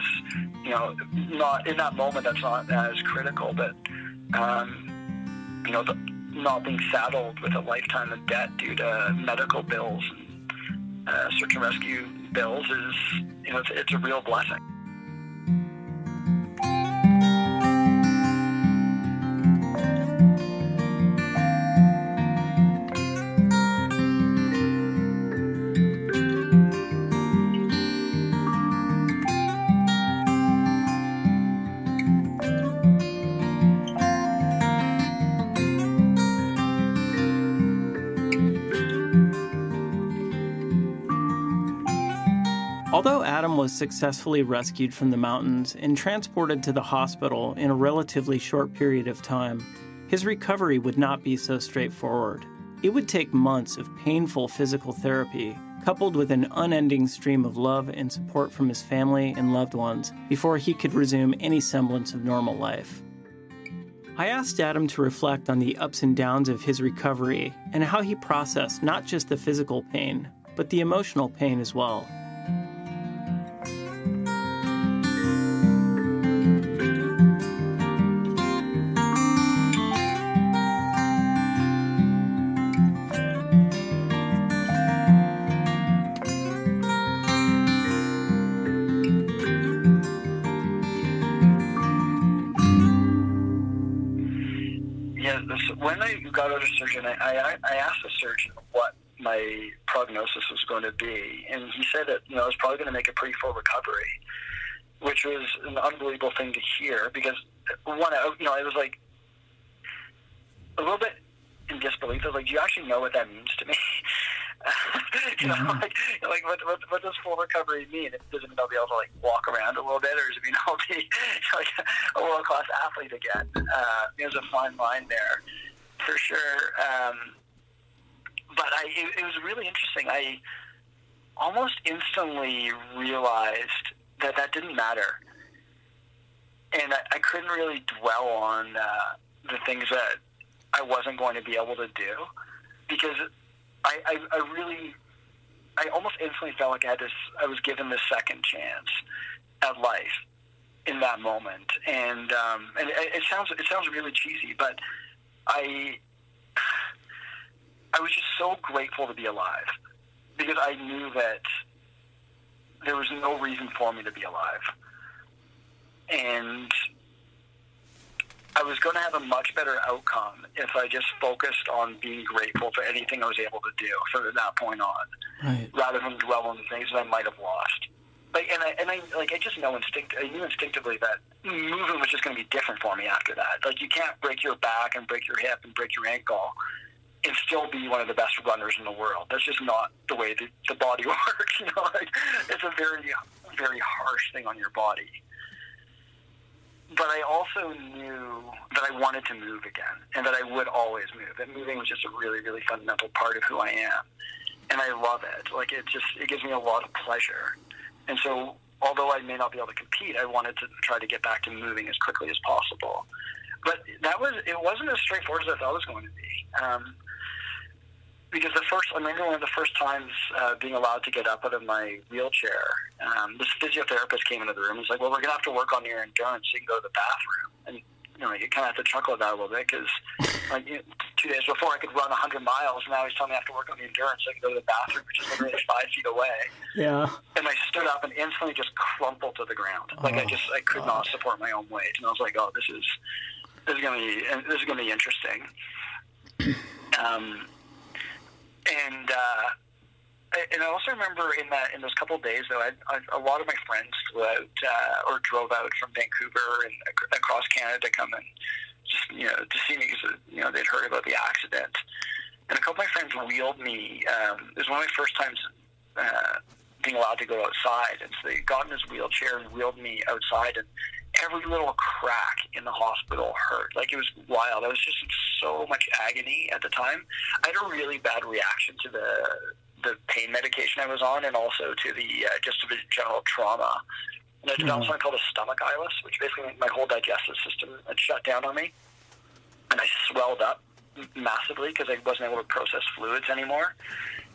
you know, not in that moment that's not as critical, but, um, you know, the, not being saddled with a lifetime of debt due to medical bills and uh, search and rescue bills is, you know, it's, it's a real blessing. Although Adam was successfully rescued from the mountains and transported to the hospital in a relatively short period of time, his recovery would not be so straightforward. It would take months of painful physical therapy, coupled with an unending stream of love and support from his family and loved ones, before he could resume any semblance of normal life. I asked Adam to reflect on the ups and downs of his recovery and how he processed not just the physical pain, but the emotional pain as well. When I got out of surgery, I, I asked the surgeon what my prognosis was going to be, and he said that, you know, I was probably going to make a pretty full recovery, which was an unbelievable thing to hear, because one, you know, I was like a little bit in disbelief. I was like, do you actually know what that means to me? you know, like, like what, what what does full recovery mean? Does it mean I'll be able to like walk around a little bit, or does it mean I'll be like a world class athlete again? Uh, there's a fine line there, for sure. Um, but I, it, it was really interesting. I almost instantly realized that that didn't matter, and I, I couldn't really dwell on uh, the things that I wasn't going to be able to do, because I, I, I really, I almost instantly felt like I had this, I was given this second chance at life in that moment. And, um, and it, it sounds, it sounds really cheesy, but I, I was just so grateful to be alive, because I knew that there was no reason for me to be alive. And I was going to have a much better outcome if I just focused on being grateful for anything I was able to do from that point on, right, rather than dwell on the things that I might have lost. Like, and I, and I, like, I just know instinct, I knew instinctively that moving was just going to be different for me after that. Like, you can't break your back and break your hip and break your ankle and still be one of the best runners in the world. That's just not the way the, the body works. You know, like, it's a very, very harsh thing on your body. But I also knew that I wanted to move again, and that I would always move. And moving was just a really, really fundamental part of who I am, and I love it. Like, it just, it gives me a lot of pleasure. And so, although I may not be able to compete, I wanted to try to get back to moving as quickly as possible. But that was, it wasn't as straightforward as I thought it was going to be. Um, because the first, I remember one of the first times uh, being allowed to get up out of my wheelchair, um, this physiotherapist came into the room and was like, well, we're going to have to work on your endurance so you can go to the bathroom. And, you know, you kind of have to chuckle at that a little bit, because like, you know, two days before I could run one hundred miles, and now he's telling me I have to work on the endurance so I can go to the bathroom, which is literally five feet away. Yeah. And I stood up and instantly just crumpled to the ground. Like, oh, I just, I could God. not support my own weight. And I was like, oh, this is, this is going to be, this is going to be interesting. Um, And uh, and I also remember in that in those couple of days, though, I, I, a lot of my friends flew out uh, or drove out from Vancouver and ac- across Canada to come and just, you know, to see me, because, you know, they'd heard about the accident. And a couple of my friends wheeled me. Um, it was one of my first times uh, being allowed to go outside, and so they got in his wheelchair and wheeled me outside, and every little crack in the hospital hurt. Like, it was wild. I was just in so much agony at the time. I had a really bad reaction to the the pain medication I was on, and also to the uh, just to the general trauma. And I developed mm-hmm. something called a stomach illus, which basically my whole digestive system had shut down on me, and I swelled up massively because I wasn't able to process fluids anymore.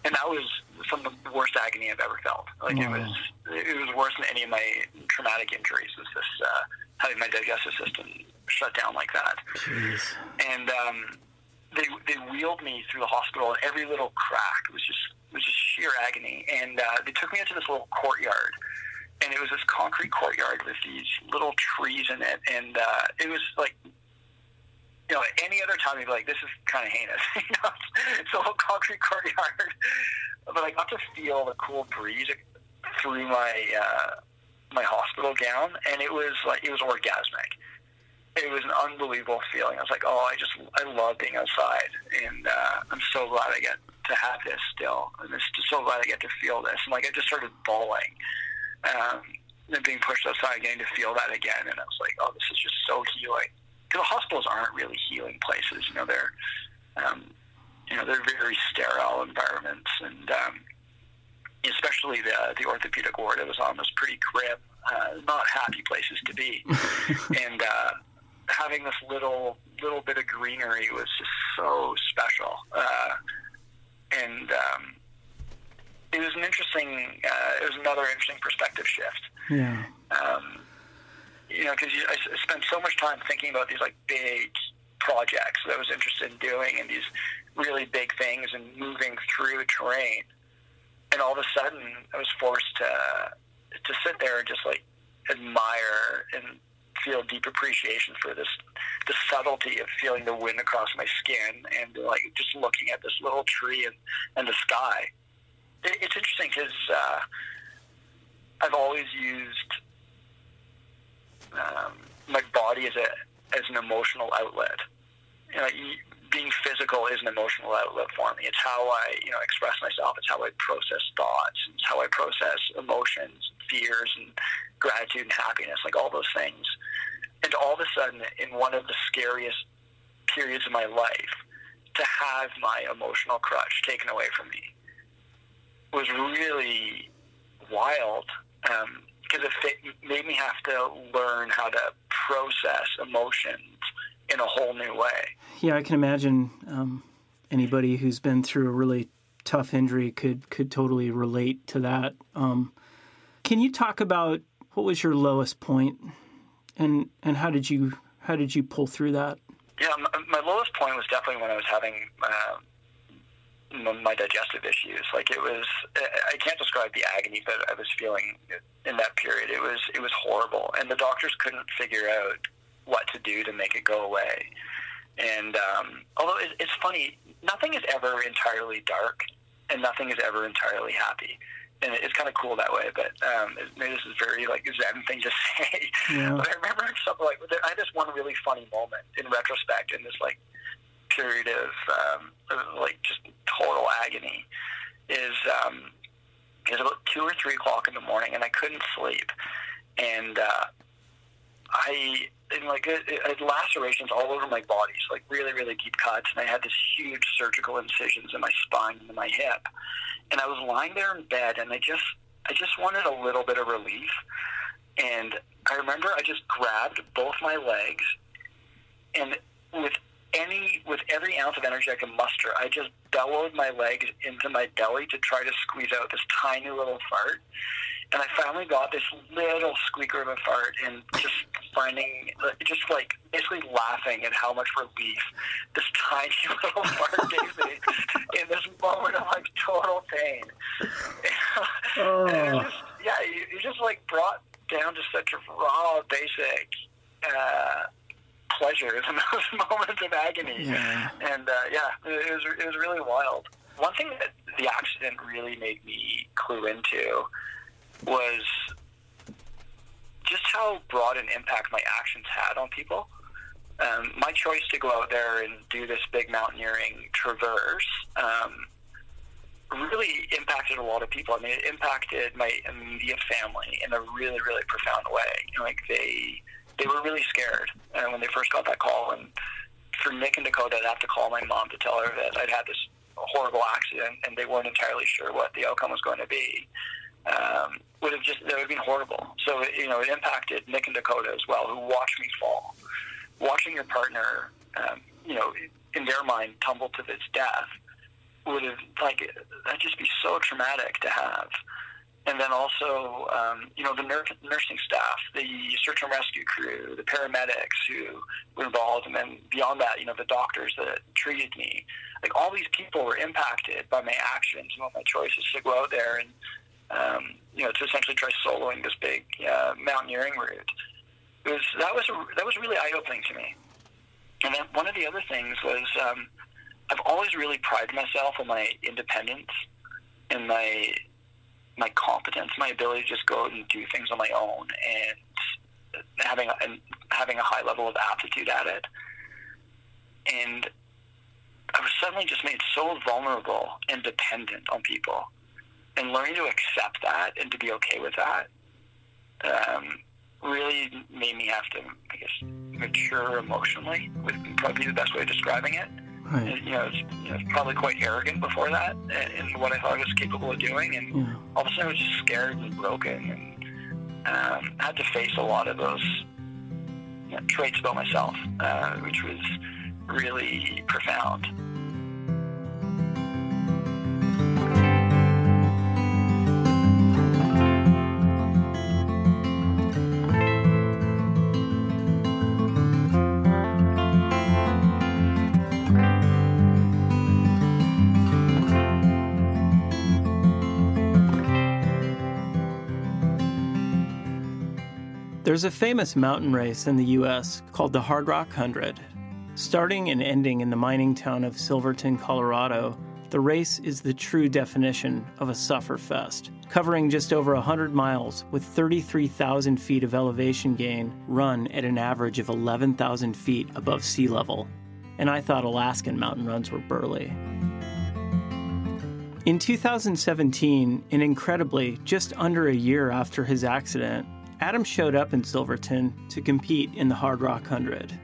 And that was some of the worst agony I've ever felt. Like, wow. it was it was worse than any of my traumatic injuries, was this uh, having my digestive system shut down like that. Jeez. And um, they they wheeled me through the hospital, and every little crack was just was just sheer agony. And uh, they took me into this little courtyard, and it was this concrete courtyard with these little trees in it, and uh, it was like, you know, any other time you'd be like, this is kind of heinous. You know, it's a little concrete courtyard. But I got to feel the cool breeze through my uh, my hospital gown, and it was like, it was orgasmic. It was an unbelievable feeling. I was like, oh, I just, I love being outside, and uh, I'm so glad I get to have this still. I'm just so glad I get to feel this. And like, I just started bawling. um, and being pushed outside, getting to feel that again. And I was like, oh, this is just so healing. Because hospitals aren't really healing places. You know, they're, um, you know, they're very sterile environments. And um, especially the the orthopedic ward I was on was pretty grim, uh, not happy places to be. And uh, having this little little bit of greenery was just so special. Uh, and um, it was an interesting, uh, it was another interesting perspective shift. Yeah. Um, you know, because I spent so much time thinking about these like big projects that I was interested in doing and these really big things and moving through terrain. And all of a sudden I was forced to to sit there and just like admire and feel deep appreciation for this, the subtlety of feeling the wind across my skin and like just looking at this little tree and, and the sky. It, it's interesting because uh, I've always used um, my body as a as an emotional outlet. You know, being physical is an emotional outlet for me. It's how I, you know, express myself. It's how I process thoughts. It's how I process emotions, fears, and gratitude and happiness, like all those things. And all of a sudden, in one of the scariest periods of my life, to have my emotional crutch taken away from me was really wild, um, because it made me have to learn how to process emotions in a whole new way. Yeah, I can imagine um, anybody who's been through a really tough injury could, could totally relate to that. Um, can you talk about what was your lowest point, and and how did you how did you pull through that? Yeah, my, my lowest point was definitely when I was having uh, my digestive issues. Like it was, I can't describe the agony that I was feeling in that period. It was it was horrible, and the doctors couldn't figure out what to do to make it go away. And um, although it, it's funny, nothing is ever entirely dark, and nothing is ever entirely happy. And it, it's kind of cool that way, but um, it, maybe this is very like Zen thing to say. Yeah. But I remember something like I had this one really funny moment in retrospect in this like period of um, like just total agony. Is um, it was about two or three o'clock in the morning, and I couldn't sleep, and uh, I. And like it, it had lacerations all over my body, so like really, really deep cuts. And I had this huge surgical incisions in my spine and in my hip. And I was lying there in bed, and I just, I just wanted a little bit of relief. And I remember I just grabbed both my legs, and with any, with every ounce of energy I could muster, I just bellowed my legs into my belly to try to squeeze out this tiny little fart. And I finally got this little squeaker of a fart, and just finding, just like basically laughing at how much relief this tiny little fart gave me in this moment of like total pain. Oh. And it just, yeah, you just like brought down to such a raw, basic uh, pleasure in those moments of agony. Yeah. And uh, yeah, it was it was really wild. One thing that the accident really made me clue into was just how broad an impact my actions had on people. Um, my choice to go out there and do this big mountaineering traverse um, really impacted a lot of people. I mean, it impacted my immediate family in a really, really profound way. You know, like they they were really scared uh, when they first got that call. And for Nick and Dakota, I'd have to call my mom to tell her that I'd had this horrible accident, and they weren't entirely sure what the outcome was going to be. Um, would have just, that would have been horrible. So, you know, it impacted Nick and Dakota as well, who watched me fall. Watching your partner, um, you know, in their mind, tumble to his death would have, like, that'd just be so traumatic to have. And then also, um, you know, the nur- nursing staff, the search and rescue crew, the paramedics who were involved, and then beyond that, you know, the doctors that treated me. Like, all these people were impacted by my actions and all my choices to go out there and, Um, you know, to essentially try soloing this big uh, mountaineering route. It was that was a, that was really eye opening to me. And then one of the other things was um, I've always really prided myself on my independence and my my competence, my ability to just go out and do things on my own, and having a, and having a high level of aptitude at it. And I was suddenly just made so vulnerable and dependent on people. And learning to accept that and to be okay with that um, really made me have to, I guess, mature emotionally would probably be the best way of describing it. Right. And, you know, it's you know, probably quite arrogant before that in what I thought I was capable of doing, and yeah. all of a sudden I was just scared and broken, and um, I had to face a lot of those you know, traits about myself, uh, which was really profound. There's a famous mountain race in the U S called the Hard Rock one hundred. Starting and ending in the mining town of Silverton, Colorado, the race is the true definition of a sufferfest, covering just over one hundred miles with thirty-three thousand feet of elevation gain, run at an average of eleven thousand feet above sea level. And I thought Alaskan mountain runs were burly. In two thousand seventeen, and incredibly, just under a year after his accident, Adam showed up in Silverton to compete in the Hard Rock one hundred.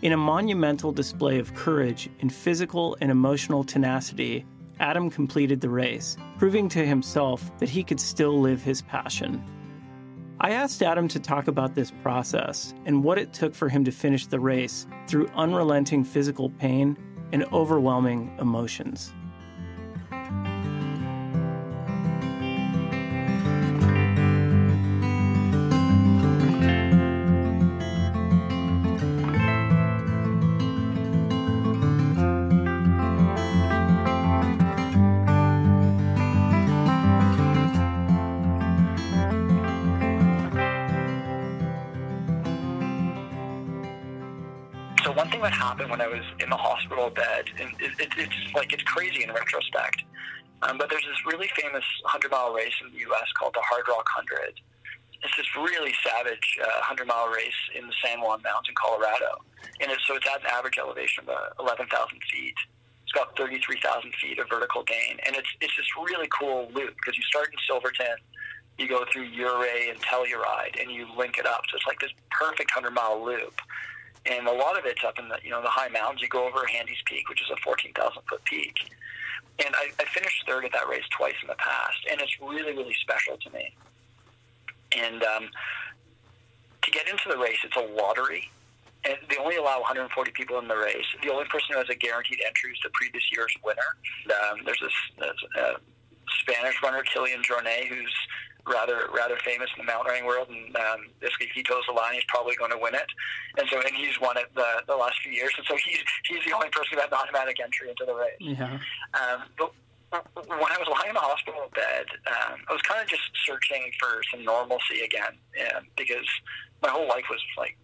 In a monumental display of courage and physical and emotional tenacity, Adam completed the race, proving to himself that he could still live his passion. I asked Adam to talk about this process and what it took for him to finish the race through unrelenting physical pain and overwhelming emotions. What happened when I was in the hospital bed, and it, it, it's like it's crazy in retrospect, um, but there's this really famous one hundred mile race in the U S called the Hard Rock one hundred. It's this really savage uh, one hundred mile race in the San Juan Mountains in Colorado, and it, so it's at an average elevation of uh, eleven thousand feet. It's got thirty-three thousand feet of vertical gain, and it's it's this really cool loop because you start in Silverton, you go through Uray and Telluride, and you link it up, so it's like this perfect one hundred mile loop. And a lot of it's up in the, you know, the high mountains. You go over Handy's Peak, which is a fourteen thousand foot peak. And I, I finished third at that race twice in the past, and it's really, really special to me. And um, to get into the race, it's a lottery. And they only allow one hundred forty people in the race. The only person who has a guaranteed entry is the previous year's winner. Um, there's this uh, Spanish runner, Kilian Jornet, who's rather rather famous in the mountain running world, and um, Esquito's line is probably going to win it, and so and he's won it the, the last few years, and so he's he's the only person who had an automatic entry into the race. Yeah. Um, but when I was lying in the hospital bed, um, I was kind of just searching for some normalcy again, yeah, because my whole life was like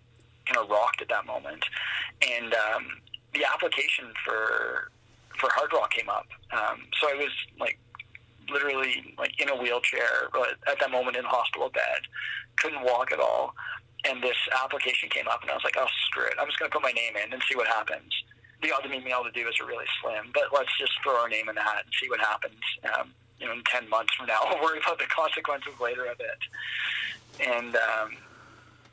kind of rocked at that moment, and um, the application for for Hard Rock came up, um, so I was like. literally like in a wheelchair at that moment in the hospital bed, couldn't walk at all, and this application came up, and I was like, oh, screw it, I'm just going to put my name in and see what happens. The odds of me being able to do this are really slim, but let's just throw our name in the hat and see what happens. Um, you know, in ten months from now, we'll worry about the consequences later of it. And um,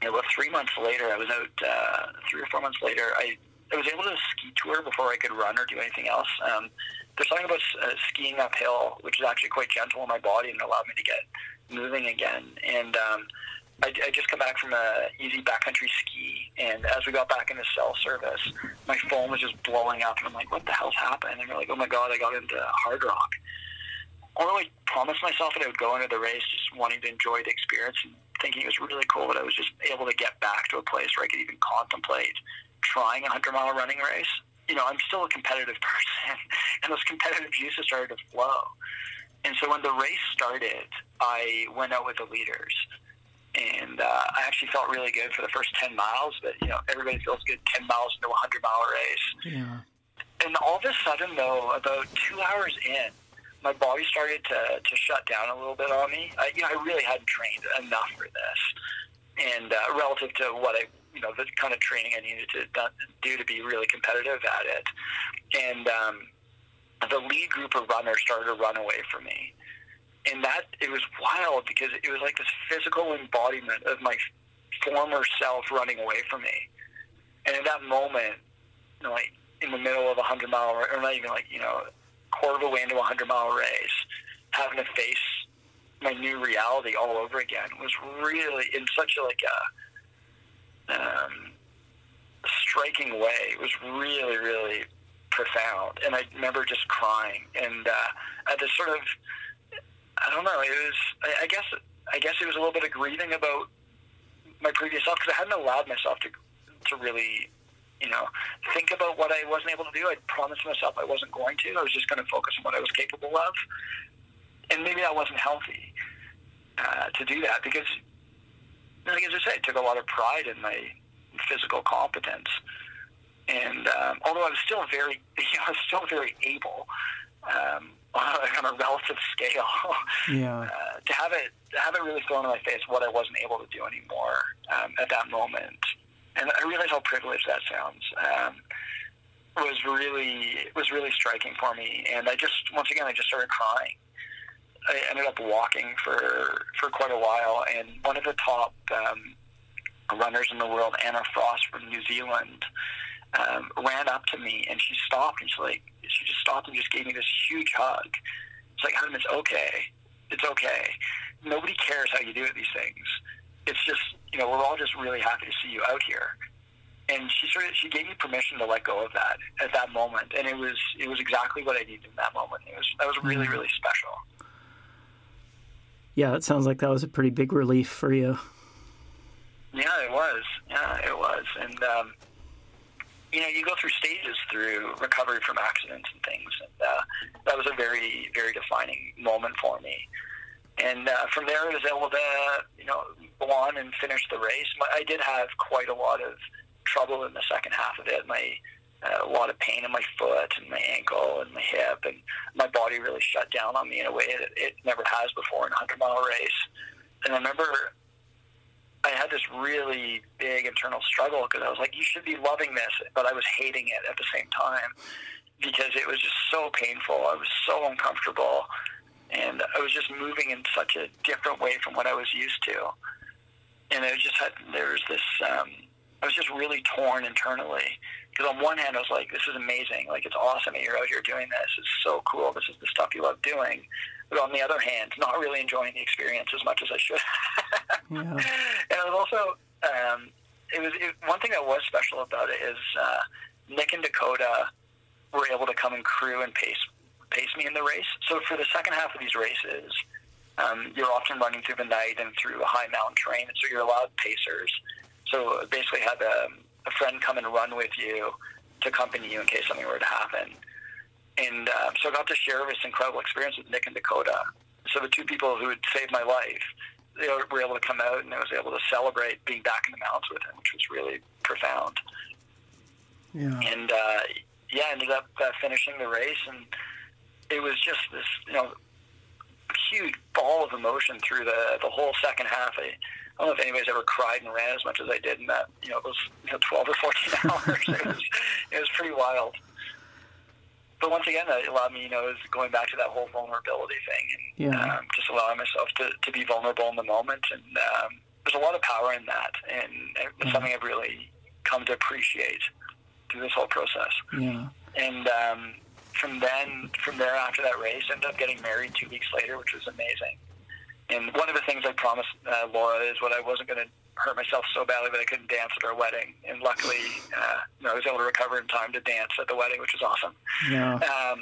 you know, about three months later, I was out, uh, three or four months later, I, I was able to ski tour before I could run or do anything else. Um, There's something about uh, skiing uphill, which is actually quite gentle on my body and allowed me to get moving again. And um, I, I just come back from a easy backcountry ski, and as we got back into cell service, my phone was just blowing up, and I'm like, what the hell's happened? And I'm like, oh my God, I got into Hard Rock. I really promised myself that I would go into the race just wanting to enjoy the experience and thinking it was really cool that I was just able to get back to a place where I could even contemplate trying a one hundred mile running race. You know, I'm still a competitive person, and those competitive juices started to flow. And so when the race started, I went out with the leaders, and uh, I actually felt really good for the first ten miles, but, you know, everybody feels good ten miles into a one hundred mile race. Yeah. And all of a sudden, though, about two hours in, my body started to, to shut down a little bit on me. I, you know, I really hadn't trained enough for this, and uh, relative to what I you know, the kind of training I needed to do to be really competitive at it. And um, the lead group of runners started to run away from me. and that, it was wild because it was like this physical embodiment of my former self running away from me. And in that moment, you know, like in the middle of a hundred mile, or not even like, you know, quarter of a way into a hundred mile race, having to face my new reality all over again was really in such a, like a um, striking way. It was really, really profound. And I remember just crying. And uh, at this sort of, I don't know, it was, I, I guess, I guess it was a little bit of grieving about my previous self, because I hadn't allowed myself to, to really, you know, think about what I wasn't able to do. I promised myself I wasn't going to. I was just going to focus on what I was capable of. And maybe that wasn't healthy uh, to do that, because, like as I say, I took a lot of pride in my physical competence. And um, although I was still very, you know, I was still very able um, on a relative scale, yeah. uh, to have it, to have it really thrown in my face what I wasn't able to do anymore um, at that moment. And I realize how privileged that sounds. Um, was really was really striking for me, and I just once again I just started crying. I ended up walking for for quite a while, and one of the top um, runners in the world, Anna Frost from New Zealand, um, ran up to me, and she stopped, and she like she just stopped and just gave me this huge hug. It's like, Adam, it's okay, it's okay. Nobody cares how you do at these things. It's just, you know, we're all just really happy to see you out here. And she sort of, she gave me permission to let go of that at that moment. And it was, it was exactly what I needed in that moment. It was, that was really, really special. Yeah. That sounds like that was a pretty big relief for you. Yeah, it was. Yeah, it was. And, um, you know, you go through stages through recovery from accidents and things. And, uh, that was a very, very defining moment for me. And uh, from there, I was able to, you know, go on and finish the race. I did have quite a lot of trouble in the second half of it. My uh, a lot of pain in my foot and my ankle and my hip, and my body really shut down on me in a way that it never has before in a hundred-mile race. And I remember I had this really big internal struggle because I was like, you should be loving this, but I was hating it at the same time because it was just so painful. I was so uncomfortable. And I was just moving in such a different way from what I was used to. And I just had, there was this, um, I was just really torn internally. Because on one hand, I was like, this is amazing. Like, it's awesome that you're out here doing this. It's so cool. This is the stuff you love doing. But on the other hand, not really enjoying the experience as much as I should. Yeah. And I was also, um, it was it, one thing that was special about it is uh, Nick and Dakota were able to come and crew and pace pace me in the race. So for the second half of these races, um, you're often running through the night and through a high mountain terrain, so you're allowed pacers. So basically had a, a friend come and run with you to accompany you in case something were to happen. And uh, so I got to share this incredible experience with Nick and Dakota. So the two people who had saved my life, they were able to come out, and I was able to celebrate being back in the mountains with him, which was really profound. Yeah. And uh, yeah, I ended up uh, finishing the race, and it was just this, you know, huge ball of emotion through the the whole second half. I, I don't know if anybody's ever cried and ran as much as I did in that, you know, those, you know, twelve or fourteen hours. it, was, it was pretty wild. But once again, it allowed me, you know, is going back to that whole vulnerability thing, and yeah. um, just allowing myself to, to be vulnerable in the moment. And um, there's a lot of power in that, and it's yeah. something I've really come to appreciate through this whole process. Yeah. And, um, From then, from there, after that race, I ended up getting married two weeks later, which was amazing. And one of the things I promised uh, Laura is what I wasn't going to hurt myself so badly that I couldn't dance at our wedding. And luckily, uh, you know, I was able to recover in time to dance at the wedding, which was awesome. Yeah. Um,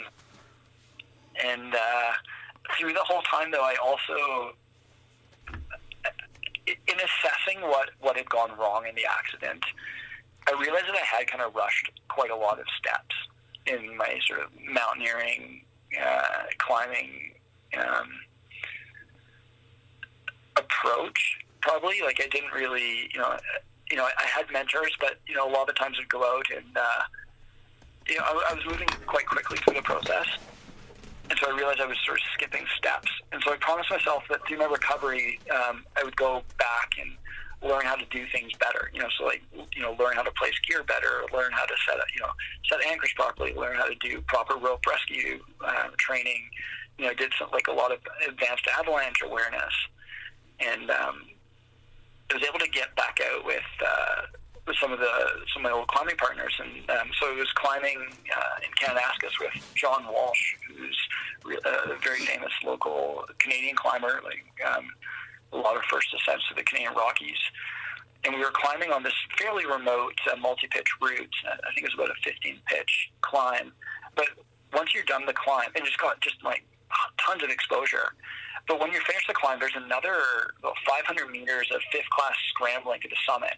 and uh, through the whole time, though, I also, in assessing what, what had gone wrong in the accident, I realized that I had kind of rushed quite a lot of steps in my sort of mountaineering, uh, climbing um, approach, probably. Like, I didn't really, you know, you know, I had mentors, but, you know, a lot of the times I'd go out and, uh, you know, I, I was moving quite quickly through the process. And so I realized I was sort of skipping steps. And so I promised myself that through my recovery, um, I would go back and learn how to do things better, you know, so like, you know, learn how to place gear better, learn how to set, you know, set anchors properly, learn how to do proper rope rescue uh, training, you know, did some, like a lot of advanced avalanche awareness, and um, I was able to get back out with uh, with some of the some of my old climbing partners, and um, so I was climbing uh, in Kananaskis with John Walsh, who's a very famous local Canadian climber, like um, a lot of first ascents to the Canadian Rockies. And we were climbing on this fairly remote uh, multi-pitch route. I think it was about a fifteen-pitch climb. But once you're done the climb, and just got just like tons of exposure. But when you finish the climb, there's another about five hundred meters of fifth-class scrambling to the summit.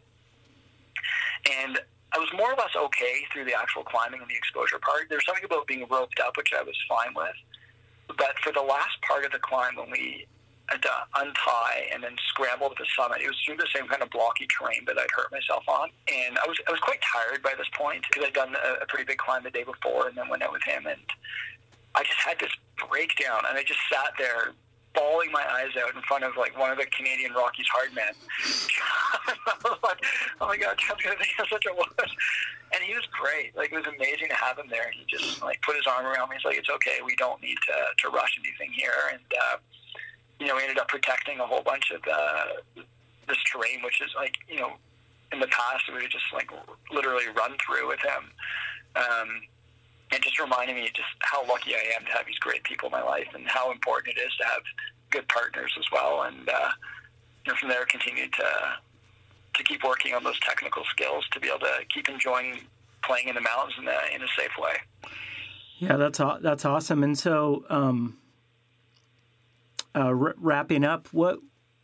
And I was more or less okay through the actual climbing and the exposure part. There was something about being roped up, which I was fine with. But for the last part of the climb, when we had to untie and then scramble to the summit, it was through the same kind of blocky terrain that I'd hurt myself on. And I was I was quite tired by this point because I'd done a, a pretty big climb the day before and then went out with him. And I just had this breakdown, and I just sat there bawling my eyes out in front of like one of the Canadian Rockies hard men. I was like, oh my God, John's going to think I'm such a wuss. And he was great. Like, it was amazing to have him there. He just like put his arm around me. He's like, it's okay. We don't need to, to rush anything here. And, uh, you know, we ended up protecting a whole bunch of the, this terrain, which is like, you know, in the past, we would just like literally run through with him. Um, It just reminded me just how lucky I am to have these great people in my life, and how important it is to have good partners as well. And uh, you know, from there, continue to to keep working on those technical skills to be able to keep enjoying playing in the mountains in a in a safe way. Yeah, that's that's awesome. And so, um, uh, r- wrapping up, what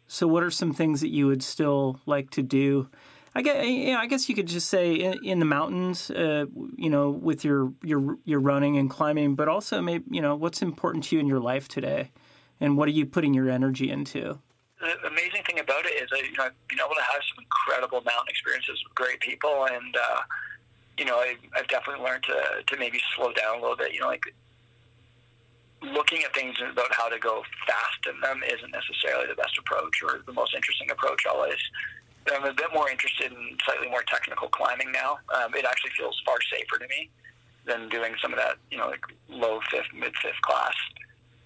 so what are some things that you would still like to do? I guess, you know, I guess you could just say in, in the mountains, uh, you know, with your, your your running and climbing, but also maybe, you know, what's important to you in your life today, and what are you putting your energy into? The amazing thing about it is I, you know, I've been able to have some incredible mountain experiences with great people, and uh, you know, I, I've definitely learned to to maybe slow down a little bit. You know, like looking at things about how to go fast in them isn't necessarily the best approach or the most interesting approach always. I'm a bit more interested in slightly more technical climbing now. Um, it actually feels far safer to me than doing some of that, you know, like low fifth, mid fifth class,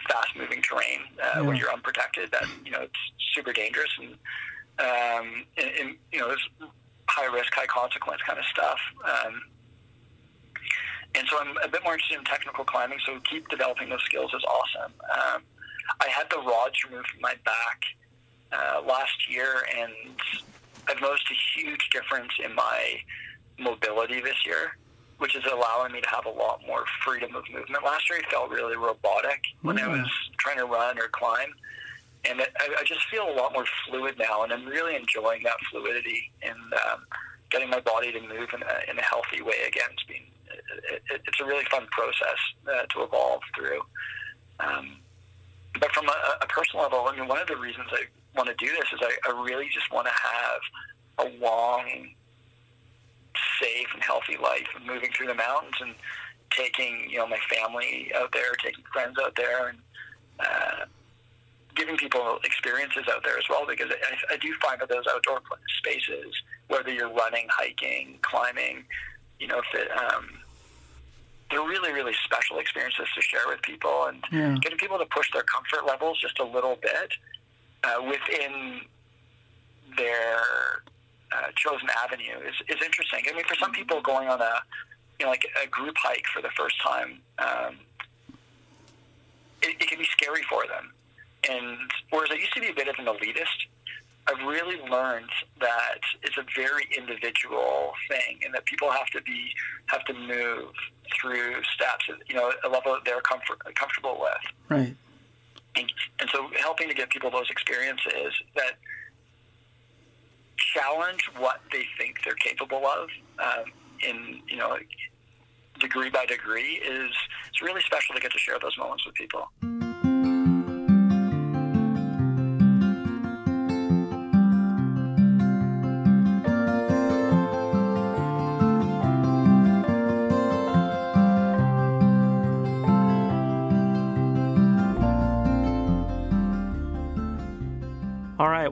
fast moving terrain uh, yeah. when you're unprotected. That, you know, it's super dangerous and, um, and, and you know, it's high risk, high consequence kind of stuff. Um, and so I'm a bit more interested in technical climbing. So keep developing those skills is awesome. Um, I had the rods removed from my back uh, last year, and I've noticed a huge difference in my mobility this year, which is allowing me to have a lot more freedom of movement. Last year, I felt really robotic when mm-hmm. I was trying to run or climb, and I, I just feel a lot more fluid now, and I'm really enjoying that fluidity and um, getting my body to move in a, in a healthy way again. It's been, it, it, it's a really fun process uh, to evolve through. Um, but from a, a personal level, I mean, one of the reasons I want to do this is I, I really just want to have a long, safe and healthy life, moving through the mountains and taking, you know, my family out there, taking friends out there, and uh, giving people experiences out there as well, because I, I do find that those outdoor spaces, whether you're running, hiking, climbing, you know, if it, um, they're really, really special experiences to share with people, and yeah. getting people to push their comfort levels just a little bit Uh, within their uh, chosen avenue is, is interesting. I mean, for some people, going on a you know like a group hike for the first time, um, it, it can be scary for them. And whereas I used to be a bit of an elitist, I've really learned that it's a very individual thing, and that people have to be have to move through steps, you know, a level that they're comfort, comfortable with. Right. And so helping to give people those experiences that challenge what they think they're capable of um, in, you know, degree by degree is it's really special to get to share those moments with people.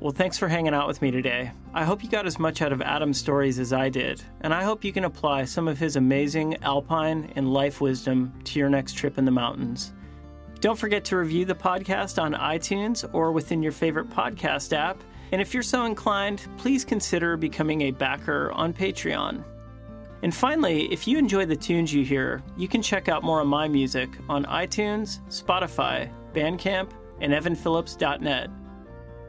Well, thanks for hanging out with me today. I hope you got as much out of Adam's stories as I did, and I hope you can apply some of his amazing alpine and life wisdom to your next trip in the mountains. Don't forget to review the podcast on iTunes or within your favorite podcast app. And if you're so inclined, please consider becoming a backer on Patreon. And finally, if you enjoy the tunes you hear, you can check out more of my music on iTunes, Spotify, Bandcamp, and evan phillips dot net.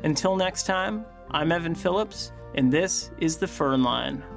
Until next time, I'm Evan Phillips, and this is The Firn Line.